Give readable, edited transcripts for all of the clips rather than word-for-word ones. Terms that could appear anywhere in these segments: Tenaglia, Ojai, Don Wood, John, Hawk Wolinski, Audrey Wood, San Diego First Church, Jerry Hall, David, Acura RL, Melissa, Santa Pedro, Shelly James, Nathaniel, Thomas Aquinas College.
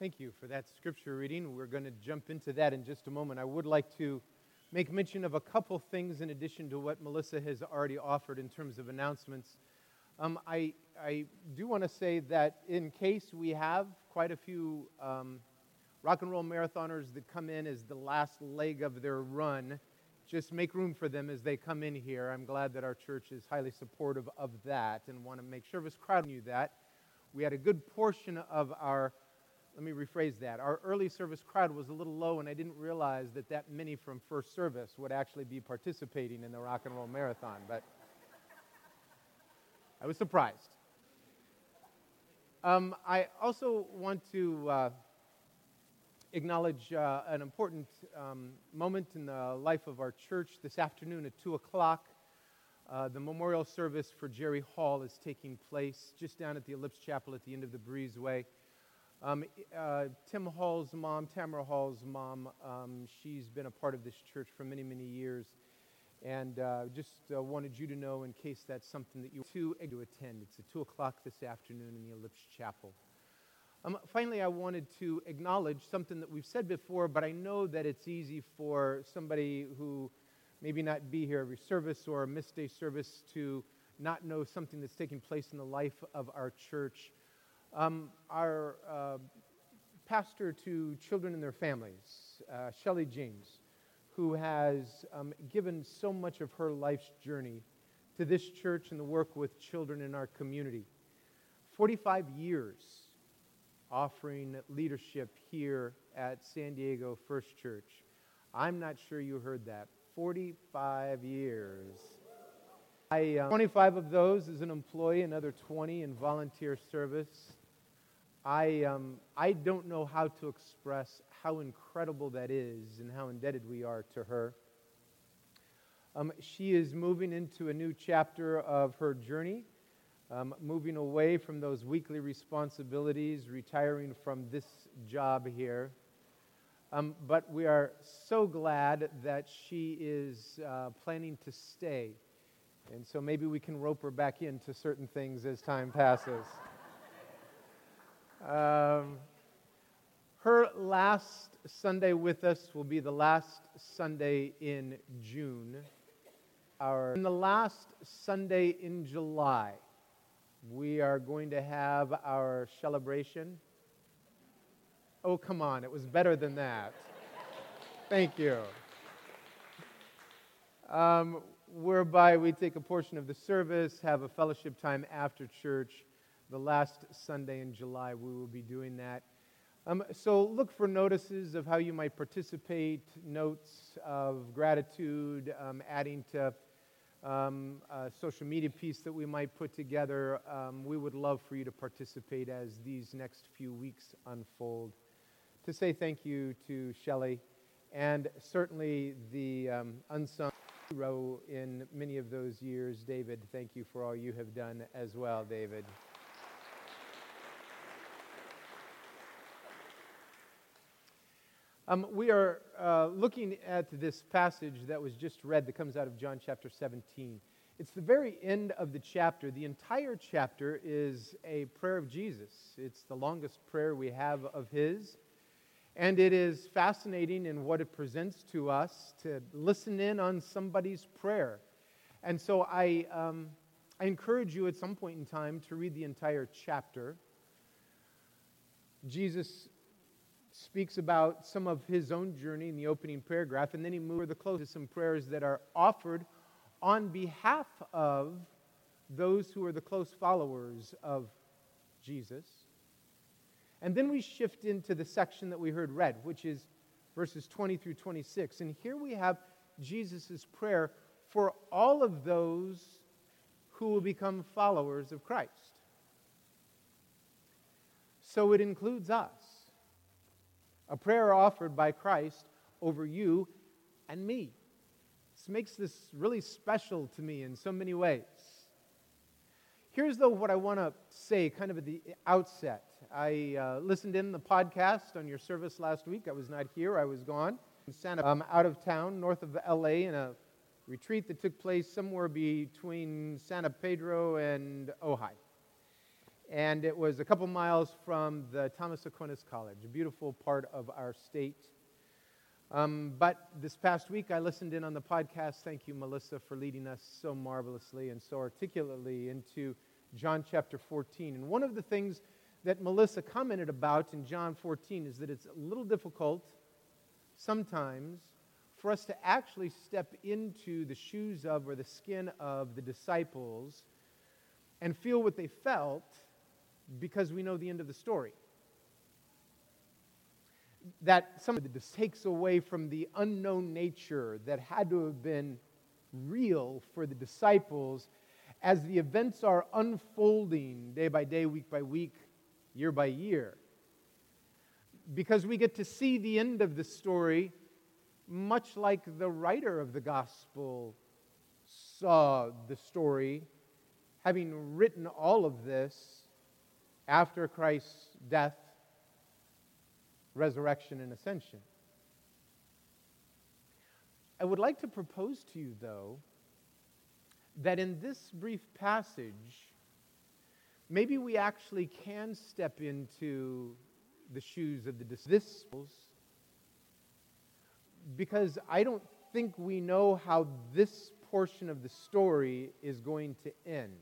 Thank you for that scripture reading. We're going to jump into that in just a moment. I would like to make mention of a couple things in addition to what Melissa has already offered in terms of announcements. I do want to say that in case we have quite a few rock and roll marathoners that come in as the last leg of their run, just make room for them as they come in here. I'm glad that our church is highly supportive of that and want to make sure this crowd knew that. We had a good portion of our Our early service crowd was a little low, and I didn't realize that that many from first service would actually be participating in the rock and roll marathon, but I was surprised. I also want to acknowledge an important moment in the life of our church. This afternoon at 2 o'clock, the memorial service for Jerry Hall is taking place just down at the Ellipse Chapel at the end of the breezeway. Tim Hall's mom, Tamara Hall's mom, she's been a part of this church for many, many years, and just wanted you to know in case that's something that you want to attend. It's at 2 o'clock this afternoon in the Ellipse Chapel. Finally, I wanted to acknowledge something that we've said before, but I know that it's easy for somebody who maybe not be here every service or missed a service to not know something that's taking place in the life of our church. Our pastor to children and their families, Shelly James, who has given so much of her life's journey to this church and the work with children in our community. 45 years offering leadership here at San Diego First Church. I'm not sure you heard that. 45 years. 25 of those as an employee, another 20 in volunteer service. I don't know how to express how incredible that is and how indebted we are to her. She is moving into a new chapter of her journey, moving away from those weekly responsibilities, retiring from this job here. But we are so glad that she is planning to stay. And so maybe we can rope her back into certain things as time passes. Her last Sunday with us will be the last Sunday in June. And the last Sunday in July, we are going to have our celebration. Oh, come on, it was better than that. Thank you. Whereby we take a portion of the service, have a fellowship time after church. The last Sunday in July, we will be doing that. So look for notices of how you might participate, notes of gratitude, adding to a social media piece that we might put together. We would love for you to participate as these next few weeks unfold. To say thank you to Shelley and certainly the unsung hero in many of those years, David. Thank you for all you have done as well, David. We are looking at this passage that was just read that comes out of John chapter 17. It's the very end of the chapter. The entire chapter is a prayer of Jesus. It's the longest prayer we have of his. And it is fascinating in what it presents to us to listen in on somebody's prayer. And so I encourage you at some point in time to read the entire chapter. Jesus speaks about some of his own journey in the opening paragraph, and then he moves the close to some prayers that are offered on behalf of those who are the close followers of Jesus. And then we shift into the section that we heard read, which is verses 20 through 26. And here we have Jesus' prayer for all of those who will become followers of Christ. So it includes us. A prayer offered by Christ over you and me. This makes this really special to me in so many ways. Here's, though, what I want to say kind of at the outset. I listened in the podcast on your service last week. I was not here. I was gone. I'm out of town, north of L.A., in a retreat that took place somewhere between Santa Pedro and Ojai. and it was a couple miles from the Thomas Aquinas College, a beautiful part of our state. But this past week, I listened in on the podcast. Thank you, Melissa, for leading us so marvelously and so articulately into John chapter 14. And one of the things that Melissa commented about in John 14 is that it's a little difficult sometimes for us to actually step into the shoes of or the skin of the disciples and feel what they felt because we know the end of the story. That some of this takes away from the unknown nature that had to have been real for the disciples as the events are unfolding day by day, week by week, year by year. Because we get to see the end of the story much like the writer of the gospel saw the story, having written all of this after Christ's death, resurrection, and ascension. I would like to propose to you, though, that in this brief passage, maybe we actually can step into the shoes of the disciples, because I don't think we know how this portion of the story is going to end.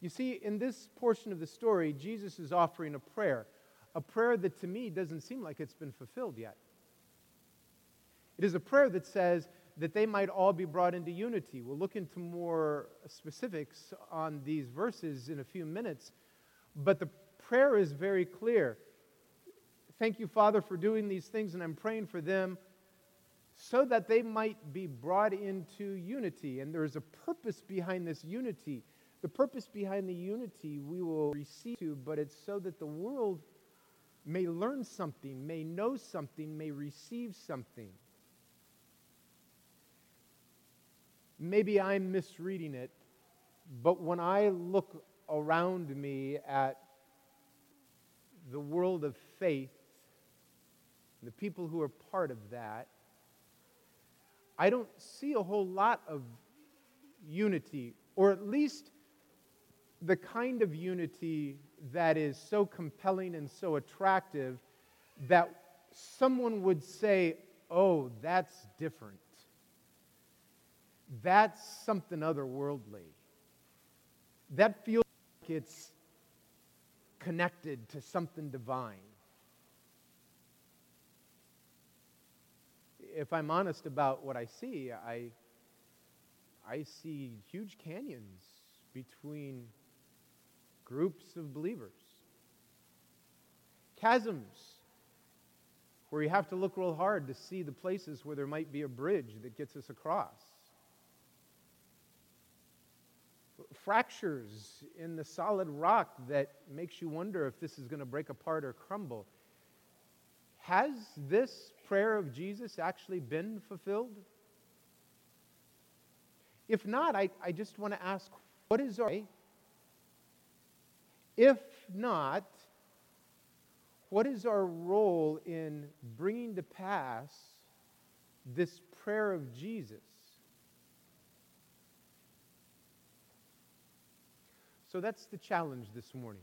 You see, in this portion of the story, Jesus is offering a prayer that to me doesn't seem like it's been fulfilled yet. It is a prayer that says that they might all be brought into unity. We'll look into more specifics on these verses in a few minutes, but the prayer is very clear. Thank you, Father, for doing these things, and I'm praying for them so that they might be brought into unity. And there is a purpose behind this unity. The purpose behind the unity we will receive to, but it's so that the world may learn something, may know something, may receive something. Maybe I'm misreading it, but when I look around me at the world of faith, the people who are part of that, I don't see a whole lot of unity, or at least the kind of unity that is so compelling and so attractive that someone would say, oh, that's different. That's something otherworldly. That feels like it's connected to something divine. If I'm honest about what I see, I see huge canyons between groups of believers. Chasms, where you have to look real hard to see the places where there might be a bridge that gets us across. Fractures in the solid rock that makes you wonder if this is going to break apart or crumble. Has this prayer of Jesus actually been fulfilled? If not, I just want to ask, what is our faith? If not, what is our role in bringing to pass this prayer of Jesus? So that's the challenge this morning.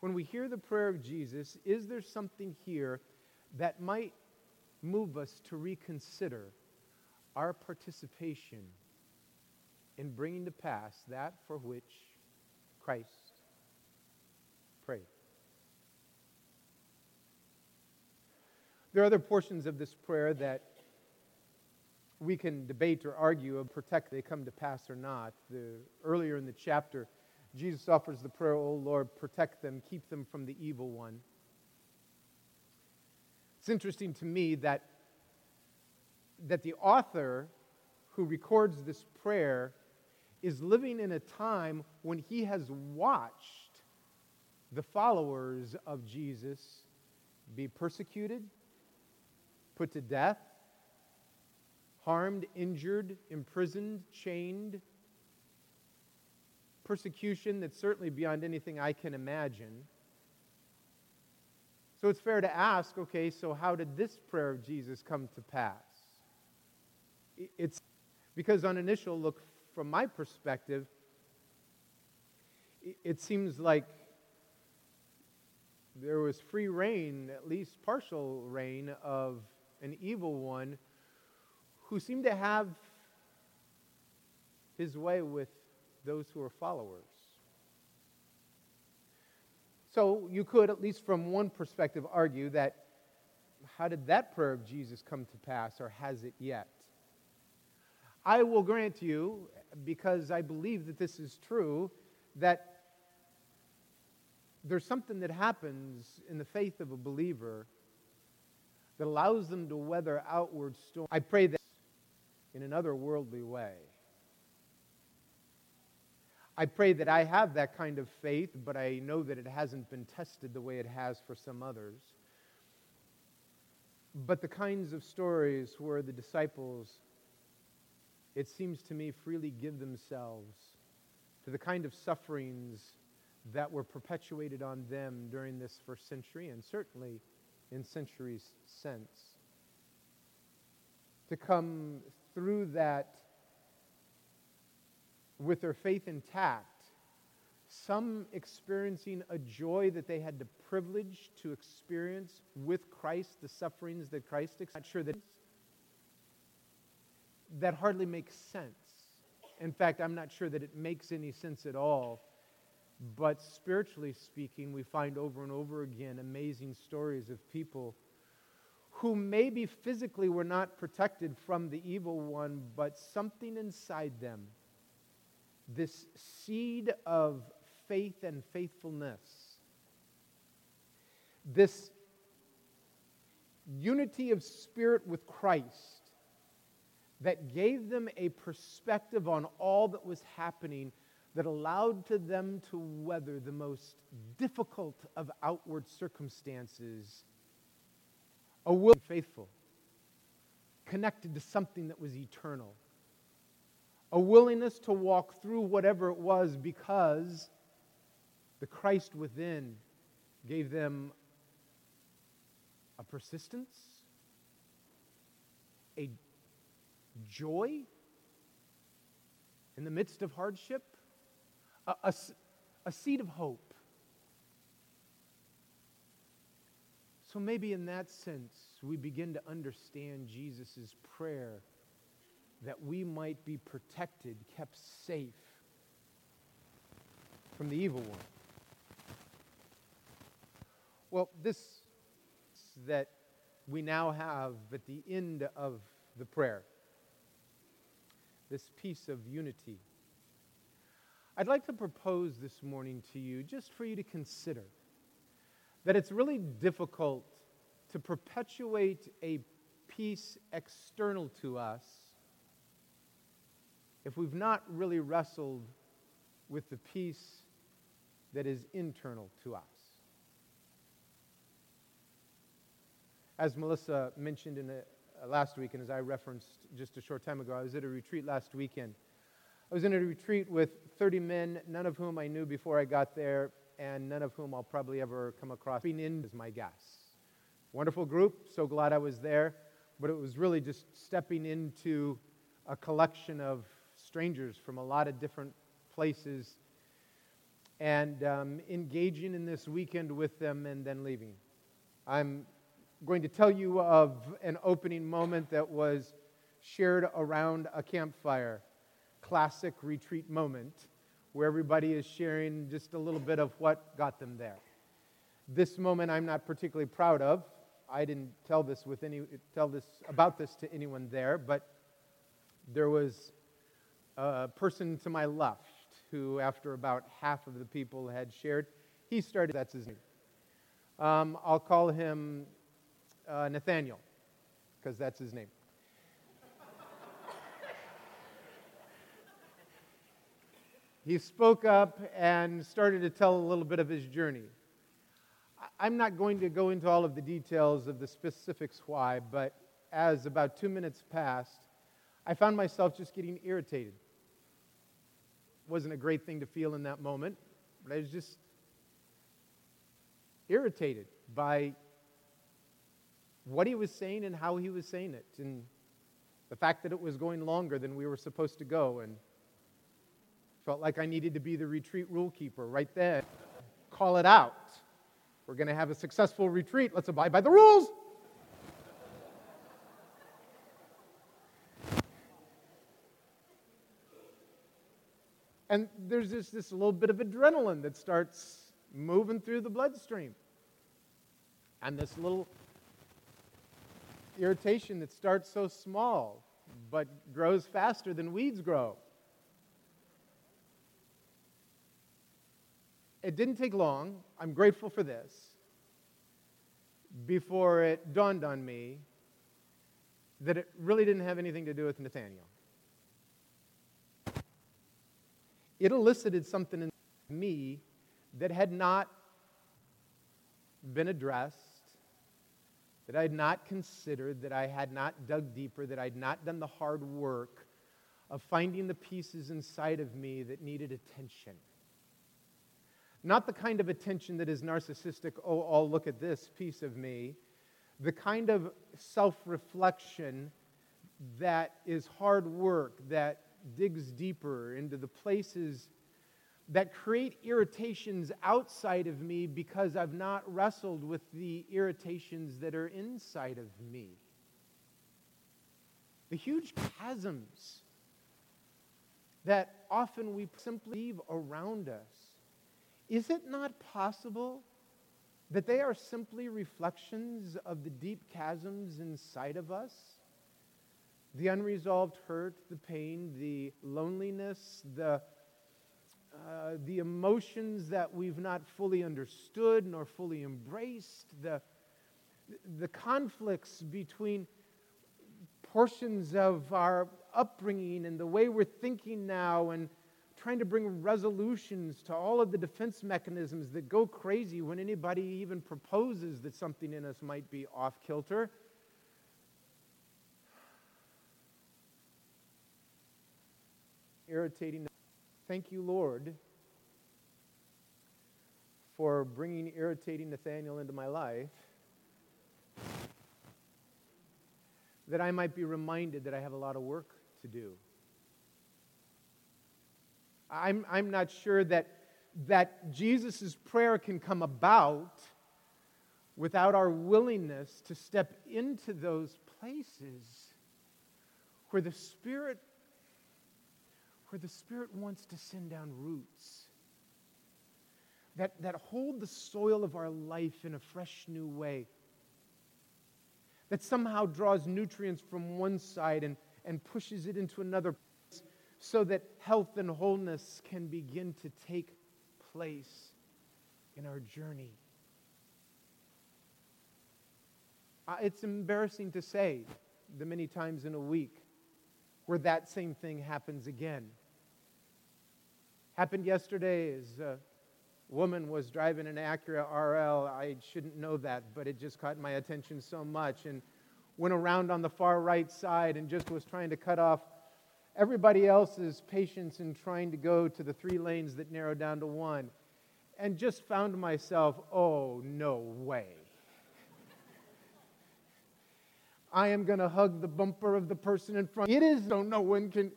When we hear the prayer of Jesus, is there something here that might move us to reconsider our participation in bringing to pass that for which Christ prayed? There are other portions of this prayer that we can debate or argue and protect they come to pass or not. Earlier in the chapter, Jesus offers the prayer, O Lord, protect them, keep them from the evil one. It's interesting to me that the author who records this prayer is living in a time when he has watched the followers of Jesus be persecuted, put to death, harmed, injured, imprisoned, chained. Persecution that's certainly beyond anything I can imagine. So it's fair to ask, okay, so how did this prayer of Jesus come to pass? It's because on initial look, from my perspective, it seems like there was free reign, at least partial reign, of an evil one who seemed to have his way with those who are followers. So you could, at least from one perspective, argue that how did that prayer of Jesus come to pass, or has it yet? I will grant you, because I believe that this is true, that there's something that happens in the faith of a believer that allows them to weather outward storms. I pray that in an otherworldly way. I pray that I have that kind of faith, but I know that it hasn't been tested the way it has for some others. But the kinds of stories where the disciples, it seems to me, freely give themselves to the kind of sufferings that were perpetuated on them during this first century, and certainly in centuries since, to come through that with their faith intact, some experiencing a joy that they had the privilege to experience with Christ, the sufferings that Christ experienced. I'm not sure that hardly makes sense. In fact, I'm not sure that it makes any sense at all. But spiritually speaking, we find over and over again amazing stories of people who maybe physically were not protected from the evil one, but something inside them, this seed of faith and faithfulness, this unity of spirit with Christ that gave them a perspective on all that was happening, that allowed to them to weather the most difficult of outward circumstances, a will to be faithful, connected to something that was eternal, a willingness to walk through whatever it was, because the Christ within gave them a persistence, a joy in the midst of hardship, a seed of hope. So maybe in that sense, we begin to understand Jesus' prayer that we might be protected, kept safe from the evil one. Well, this that we now have at the end of the prayer, this piece of unity, I'd like to propose this morning to you, just for you to consider, that it's really difficult to perpetuate a peace external to us if we've not really wrestled with the peace that is internal to us. As Melissa mentioned last week, and as I referenced just a short time ago, I was at a retreat last weekend. I was in a retreat with 30 men, none of whom I knew before I got there, and none of whom I'll probably ever come across. Being in is my guess. Wonderful group, so glad I was there, but it was really just stepping into a collection of strangers from a lot of different places, and engaging in this weekend with them and then leaving. I'm going to tell you of an opening moment that was shared around a campfire. Classic retreat moment where everybody is sharing just a little bit of what got them there. This moment I'm not particularly proud of. I didn't tell this to anyone there, but there was a person to my left who, after about half of the people had shared, he started. That's his name. I'll call him Nathaniel, because that's his name. He spoke up and started to tell a little bit of his journey. I'm not going to go into all of the details of the specifics why, but as about 2 minutes passed, I found myself just getting irritated. It wasn't a great thing to feel in that moment, but I was just irritated by what he was saying and how he was saying it, and the fact that it was going longer than we were supposed to go, and Felt like I needed to be the retreat rule keeper right there. Call it out. We're going to have a successful retreat. Let's abide by the rules. And there's just this little bit of adrenaline that starts moving through the bloodstream. And this little irritation that starts so small but grows faster than weeds grow. It didn't take long, I'm grateful for this, before it dawned on me that it really didn't have anything to do with Nathaniel. It elicited something in me that had not been addressed, that I had not considered, that I had not dug deeper, that I had not done the hard work of finding the pieces inside of me that needed attention. Not the kind of attention that is narcissistic, oh, I'll look at this piece of me. The kind of self-reflection that is hard work, that digs deeper into the places that create irritations outside of me because I've not wrestled with the irritations that are inside of me. The huge chasms that often we simply leave around us. Is it not possible that they are simply reflections of the deep chasms inside of us? The unresolved hurt, the pain, the loneliness, the emotions that we've not fully understood nor fully embraced, the conflicts between portions of our upbringing and the way we're thinking now and trying to bring resolutions to all of the defense mechanisms that go crazy when anybody even proposes that something in us might be off-kilter. Irritating. Thank you, Lord, for bringing irritating Nathaniel into my life, that I might be reminded that I have a lot of work to do. I'm not sure that Jesus' prayer can come about without our willingness to step into those places where the Spirit wants to send down roots that hold the soil of our life in a fresh new way, that somehow draws nutrients from one side and pushes it into another place so that health and wholeness can begin to take place in our journey. It's embarrassing to say the many times in a week where that same thing happens again. Happened yesterday as a woman was driving an Acura RL. I shouldn't know that, but it just caught my attention so much, and went around on the far right side and just was trying to cut off everybody else's patience in trying to go to the three lanes that narrow down to one, and just found myself, oh, no way. I am going to hug the bumper of the person in front. It is so no one can.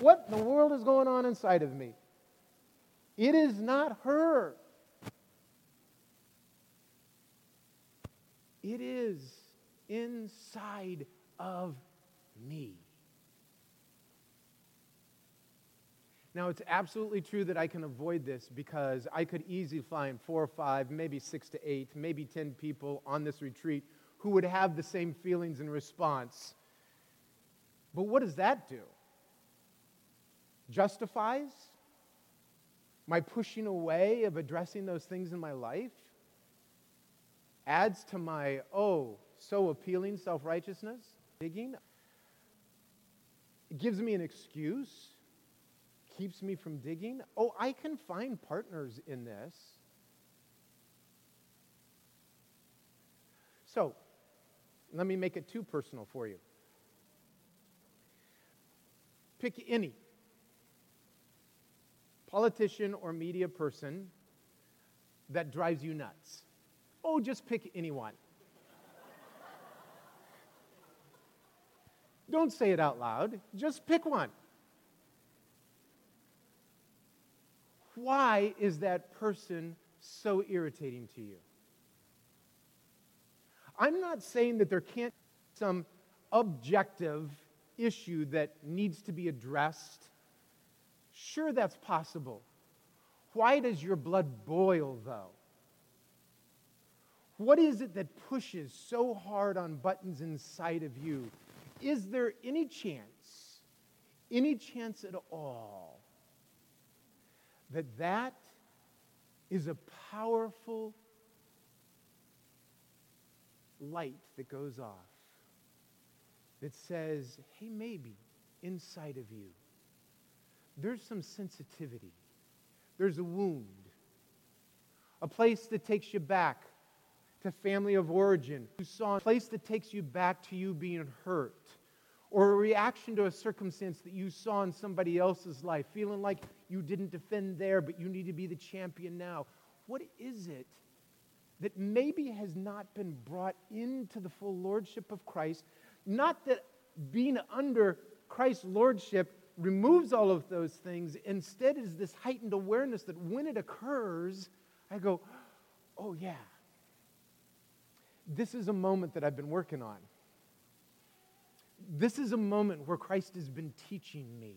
What in the world is going on inside of me? It is not her. It is inside of me. Now, it's absolutely true that I can avoid this because I could easily find 4 or 5, maybe 6 to 8, maybe 10 people on this retreat who would have the same feelings in response. But what does that do? Justifies my pushing away of addressing those things in my life? Adds to my, oh, so appealing self-righteousness? Digging? It gives me an excuse? Keeps me from digging? Oh, I can find partners in this. So, let me make it too personal for you. Pick any politician or media person that drives you nuts. Oh, just pick anyone. Don't say it out loud. Just pick one. Why is that person so irritating to you? I'm not saying that there can't be some objective issue that needs to be addressed. Sure, that's possible. Why does your blood boil, though? What is it that pushes so hard on buttons inside of you? Is there any chance at all, that is a powerful light that goes off that says, hey, maybe inside of you, there's some sensitivity. There's a wound, a place that takes you back to family of origin, a place that takes you back to you being hurt, or a reaction to a circumstance that you saw in somebody else's life, feeling like you didn't defend there, but you need to be the champion now. What is it that maybe has not been brought into the full lordship of Christ? Not that being under Christ's lordship removes all of those things. Instead is this heightened awareness that when it occurs, I go, oh yeah, this is a moment that I've been working on. This is a moment where Christ has been teaching me.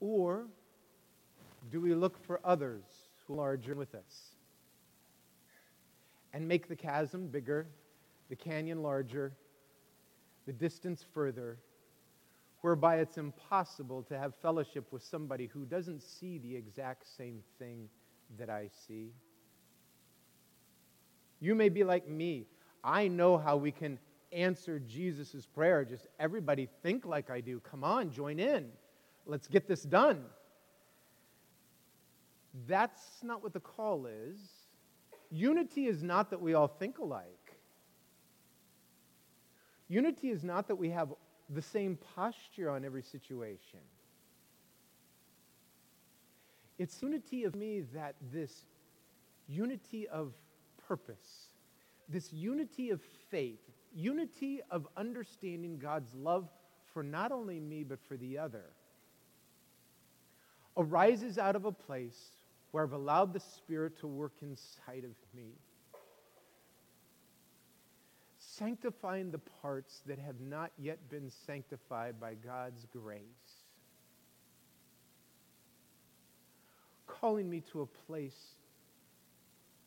Or do we look for others who are larger with us and make the chasm bigger, the canyon larger, the distance further, whereby it's impossible to have fellowship with somebody who doesn't see the exact same thing that I see? You may be like me. I know how we can answer Jesus' prayer. Just everybody think like I do. Come on, join in. Let's get this done. That's not what the call is. Unity is not that we all think alike. Unity is not that we have the same posture on every situation. It's unity of me that this unity of purpose, this unity of faith, unity of understanding God's love for not only me but for the other, arises out of a place where I've allowed the Spirit to work inside of me, sanctifying the parts that have not yet been sanctified by God's grace. Calling me to a place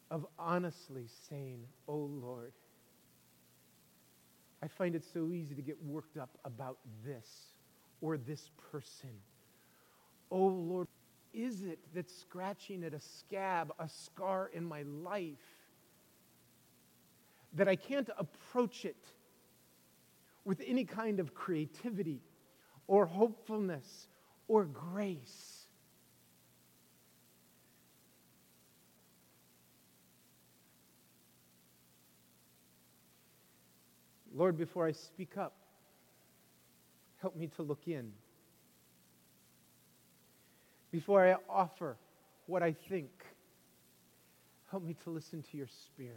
of honestly saying, oh Lord, I find it so easy to get worked up about this or this person. Oh Lord, is it that's scratching at a scab, a scar in my life? That I can't approach it with any kind of creativity or hopefulness or grace. Lord, before I speak up, help me to look in. Before I offer what I think, help me to listen to your Spirit.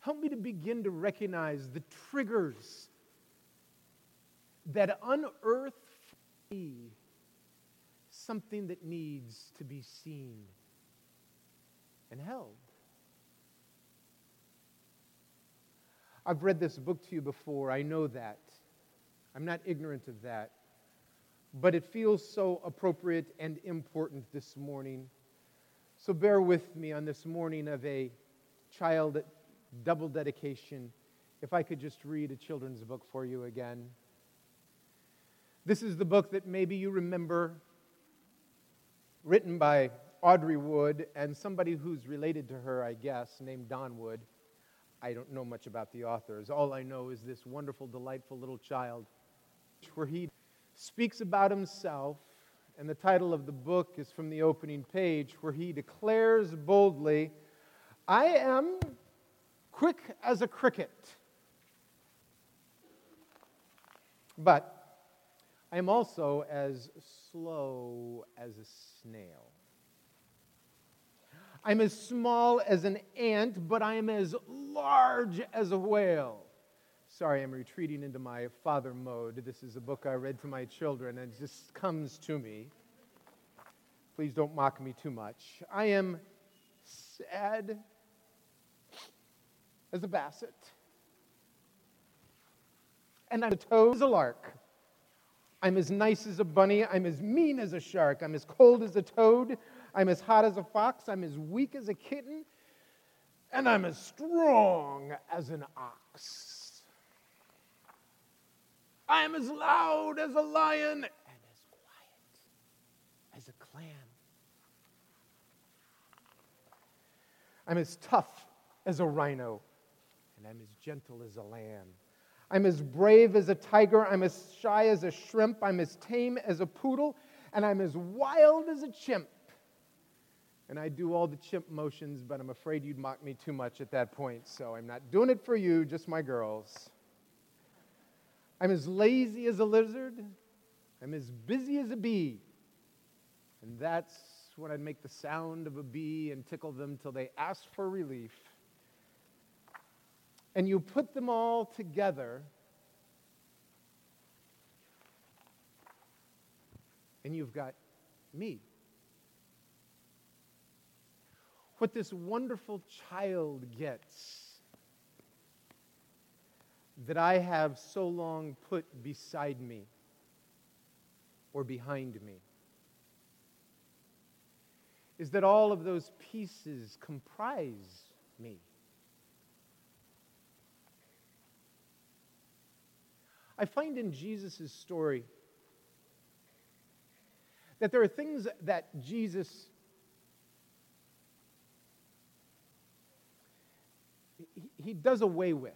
Help me to begin to recognize the triggers that unearth for me something that needs to be seen and held. I've read this book to you before. I know that. I'm not ignorant of that. But it feels so appropriate and important this morning. So bear with me on this morning of a child at double dedication, if I could just read a children's book for you again. This is the book that maybe you remember, written by Audrey Wood and somebody who's related to her, I guess, named Don Wood. I don't know much about the authors. All I know is this wonderful, delightful little child where he speaks about himself, and the title of the book is from the opening page, where he declares boldly, I am quick as a cricket, but I am also as slow as a snail. I'm as small as an ant, but I am as large as a whale. Sorry, I'm retreating into my father mode. This is a book I read to my children, and it just comes to me. Please don't mock me too much. I am sad as a basset, and I'm a toad as a lark. I'm as nice as a bunny. I'm as mean as a shark. I'm as cold as a toad. I'm as hot as a fox. I'm as weak as a kitten. And I'm as strong as an ox. I am as loud as a lion and as quiet as a clam. I'm as tough as a rhino, and I'm as gentle as a lamb. I'm as brave as a tiger. I'm as shy as a shrimp. I'm as tame as a poodle, and I'm as wild as a chimp. And I do all the chimp motions, but I'm afraid you'd mock me too much at that point, so I'm not doing it for you, just my girls. I'm as lazy as a lizard. I'm as busy as a bee. And that's when I'd make the sound of a bee and tickle them till they asked for relief. And you put them all together, and you've got me. What this wonderful child gets that I have so long put beside me or behind me is that all of those pieces comprise me. I find in Jesus' story that there are things that Jesus, he does away with.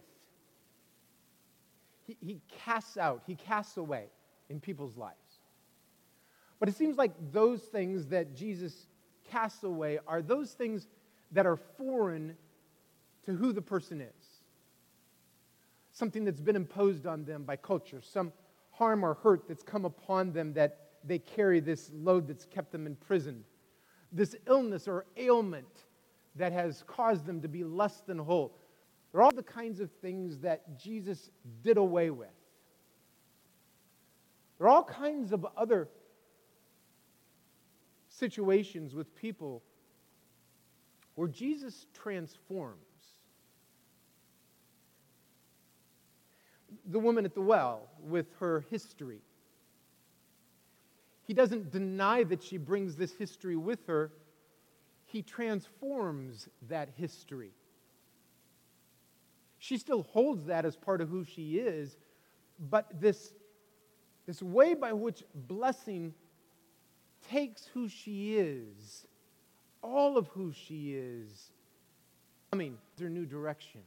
He casts out, he casts away in people's lives. But it seems like those things that Jesus casts away are those things that are foreign to who the person is. Something that's been imposed on them by culture, some harm or hurt that's come upon them that they carry this load that's kept them imprisoned, this illness or ailment that has caused them to be less than whole. They're all the kinds of things that Jesus did away with. There are all kinds of other situations with people where Jesus transforms. The woman at the well with her history. He doesn't deny that she brings this history with her. He transforms that history. She still holds that as part of who she is, but this way by which blessing takes who she is, all of who she is, coming through new direction.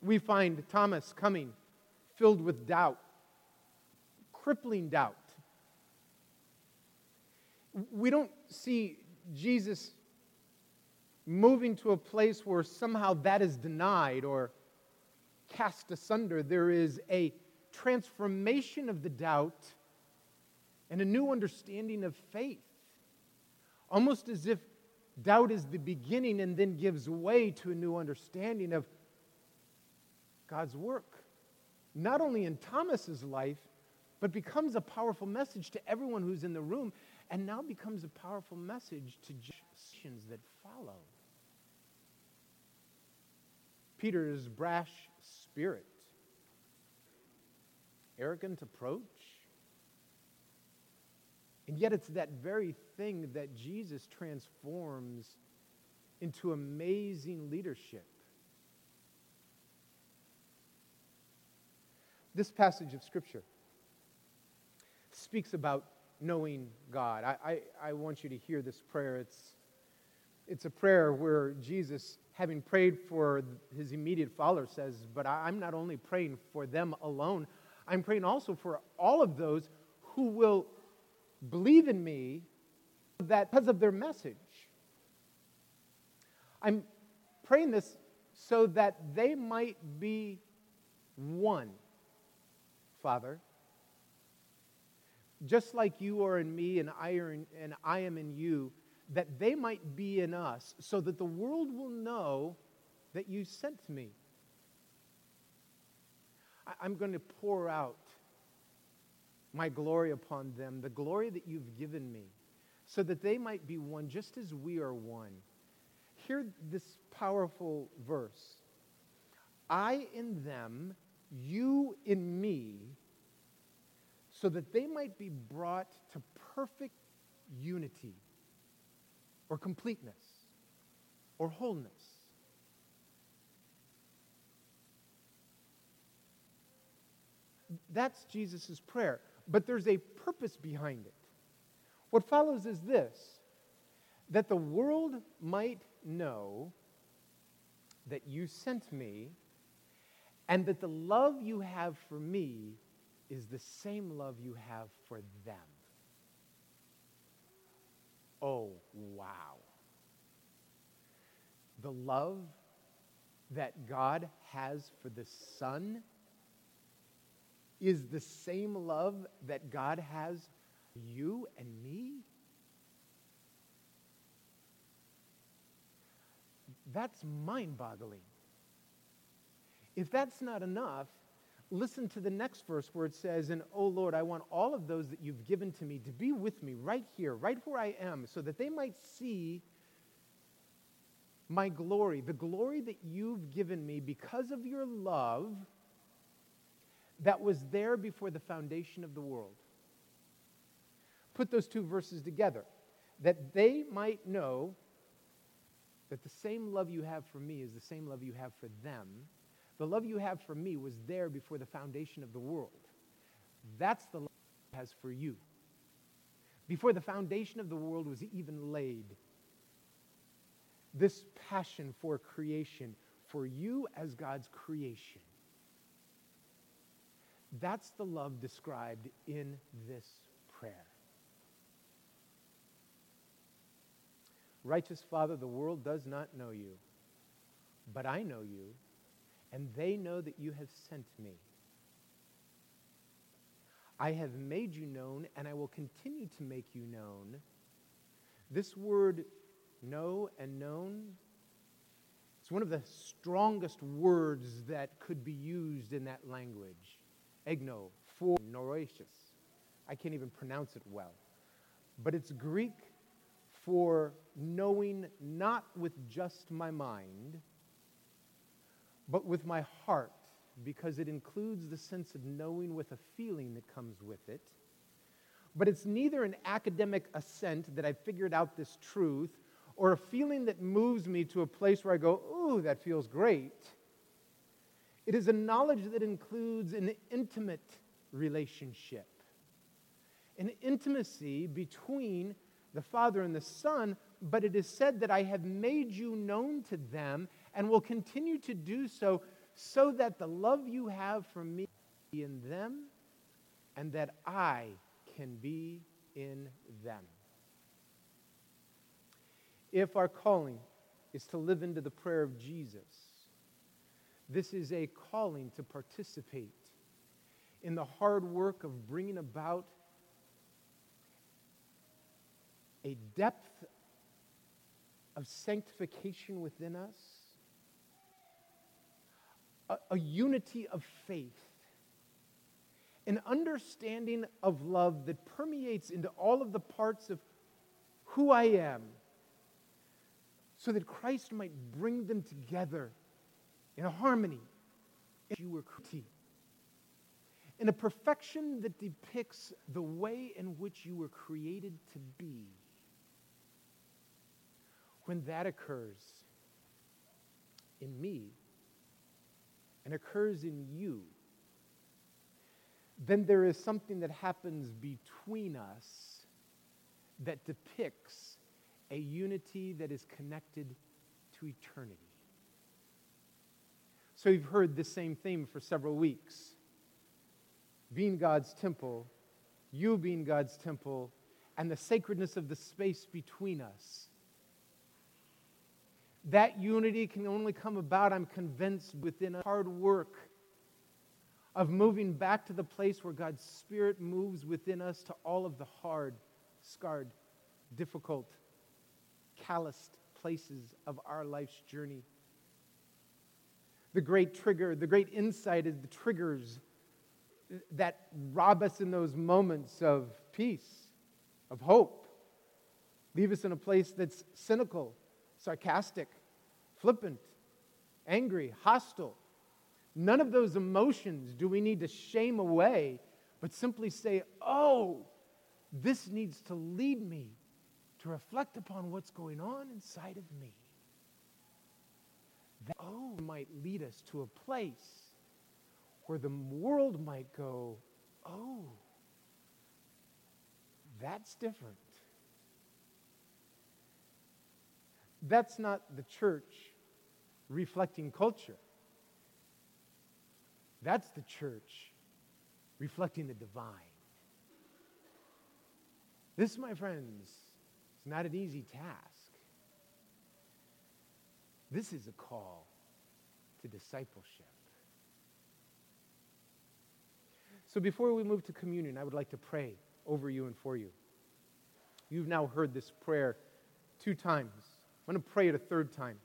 We find Thomas coming, filled with doubt, crippling doubt. We don't see Jesus moving to a place where somehow that is denied or cast asunder. There is a transformation of the doubt and a new understanding of faith, almost as if doubt is the beginning and then gives way to a new understanding of God's work, not only in Thomas's life, but becomes a powerful message to everyone who's in the room, and now becomes a powerful message to generations that follow. Peter's brash spirit, arrogant approach, and yet it's that very thing that Jesus transforms into amazing leadership. This passage of Scripture speaks about knowing God. I want you to hear this prayer. It's a prayer where Jesus, having prayed for his immediate followers, says, but I'm not only praying for them alone, I'm praying also for all of those who will believe in me that because of their message. I'm praying this so that they might be one. Father, just like you are in me and I am in you, that they might be in us so that the world will know that you sent me. I'm going to pour out my glory upon them, the glory that you've given me, so that they might be one just as we are one. Hear this powerful verse. I in them, you in me, so that they might be brought to perfect unity or completeness or wholeness. That's Jesus' prayer, but there's a purpose behind it. What follows is this, that the world might know that you sent me and that the love you have for me is the same love you have for them. Oh, wow. The love that God has for the Son is the same love that God has for you and me. That's mind-boggling. If that's not enough, listen to the next verse where it says, and oh Lord, I want all of those that you've given to me to be with me right here, right where I am, so that they might see my glory, the glory that you've given me because of your love that was there before the foundation of the world. Put those two verses together, that they might know that the same love you have for me is the same love you have for them. The love you have for me was there before the foundation of the world. That's the love God has for you. Before the foundation of the world was even laid, this passion for creation, for you as God's creation, that's the love described in this prayer. Righteous Father, the world does not know you, but I know you, and they know that you have sent me. I have made you known, and I will continue to make you known. This word, know and known, it's one of the strongest words that could be used in that language. Egno, for, nourishes. I can't even pronounce it well. But it's Greek for knowing not with just my mind, but with my heart, because it includes the sense of knowing with a feeling that comes with it. But it's neither an academic assent that I figured out this truth, or a feeling that moves me to a place where I go, ooh, that feels great. It is a knowledge that includes an intimate relationship, an intimacy between the Father and the Son, but it is said that I have made you known to them and will continue to do so, so that the love you have for me be in them and that I can be in them. If our calling is to live into the prayer of Jesus, this is a calling to participate in the hard work of bringing about a depth of sanctification within us, a unity of faith, an understanding of love that permeates into all of the parts of who I am, so that Christ might bring them together in a harmony, in a perfection that depicts the way in which you were created to be. When that occurs in me and occurs in you, then there is something that happens between us that depicts a unity that is connected to eternity. So you've heard the same theme for several weeks. Being God's temple, you being God's temple, and the sacredness of the space between us. That unity can only come about, I'm convinced, within a hard work of moving back to the place where God's Spirit moves within us to all of the hard, scarred, difficult, calloused places of our life's journey. the great trigger, the great insight is the triggers that rob us in those moments of peace, of hope, leave us in a place that's cynical, sarcastic, flippant, angry, hostile. None of those emotions do we need to shame away, but simply say, oh, this needs to lead me to reflect upon what's going on inside of me. That might lead us to a place where the world might go, oh, that's different. That's not the church reflecting culture. That's the church reflecting the divine. This, my friends, is not an easy task. This is a call to discipleship. So before we move to communion, I would like to pray over you and for you. You've now heard this prayer 2 times. I'm going to pray it a 3rd time.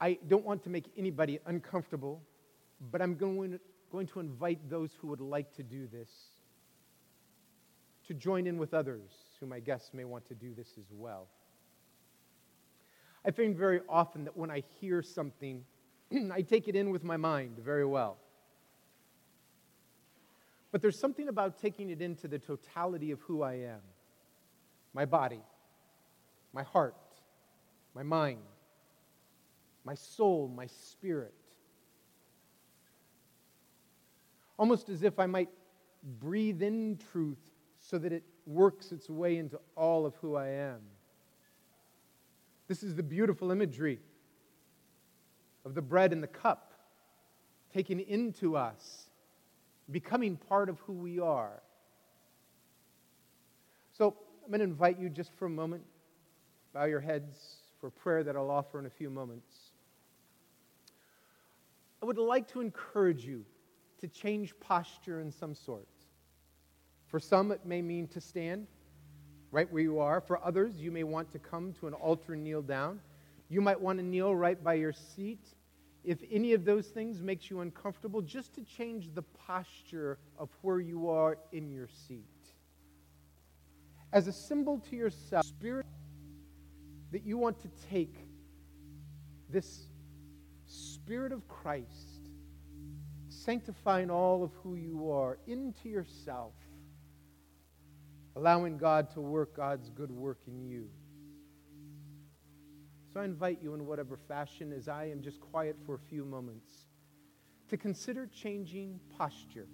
I don't want to make anybody uncomfortable, but I'm going to invite those who would like to do this to join in with others whom I guess may want to do this as well. I find very often that when I hear something, I take it in with my mind very well. But there's something about taking it into the totality of who I am, my body, my heart, my mind, my soul, my spirit. Almost as if I might breathe in truth so that it works its way into all of who I am. This is the beautiful imagery of the bread and the cup taken into us, becoming part of who we are. So I'm going to invite you just for a moment, bow your heads for a prayer that I'll offer in a few moments. I would like to encourage you to change posture in some sort. For some, it may mean to stand right where you are. For others, you may want to come to an altar and kneel down. You might want to kneel right by your seat. If any of those things makes you uncomfortable, just to change the posture of where you are in your seat. As a symbol to yourself, spirit, that you want to take this Spirit of Christ, sanctifying all of who you are into yourself, allowing God to work God's good work in you. So I invite you in whatever fashion, as I am just quiet for a few moments, to consider changing posture.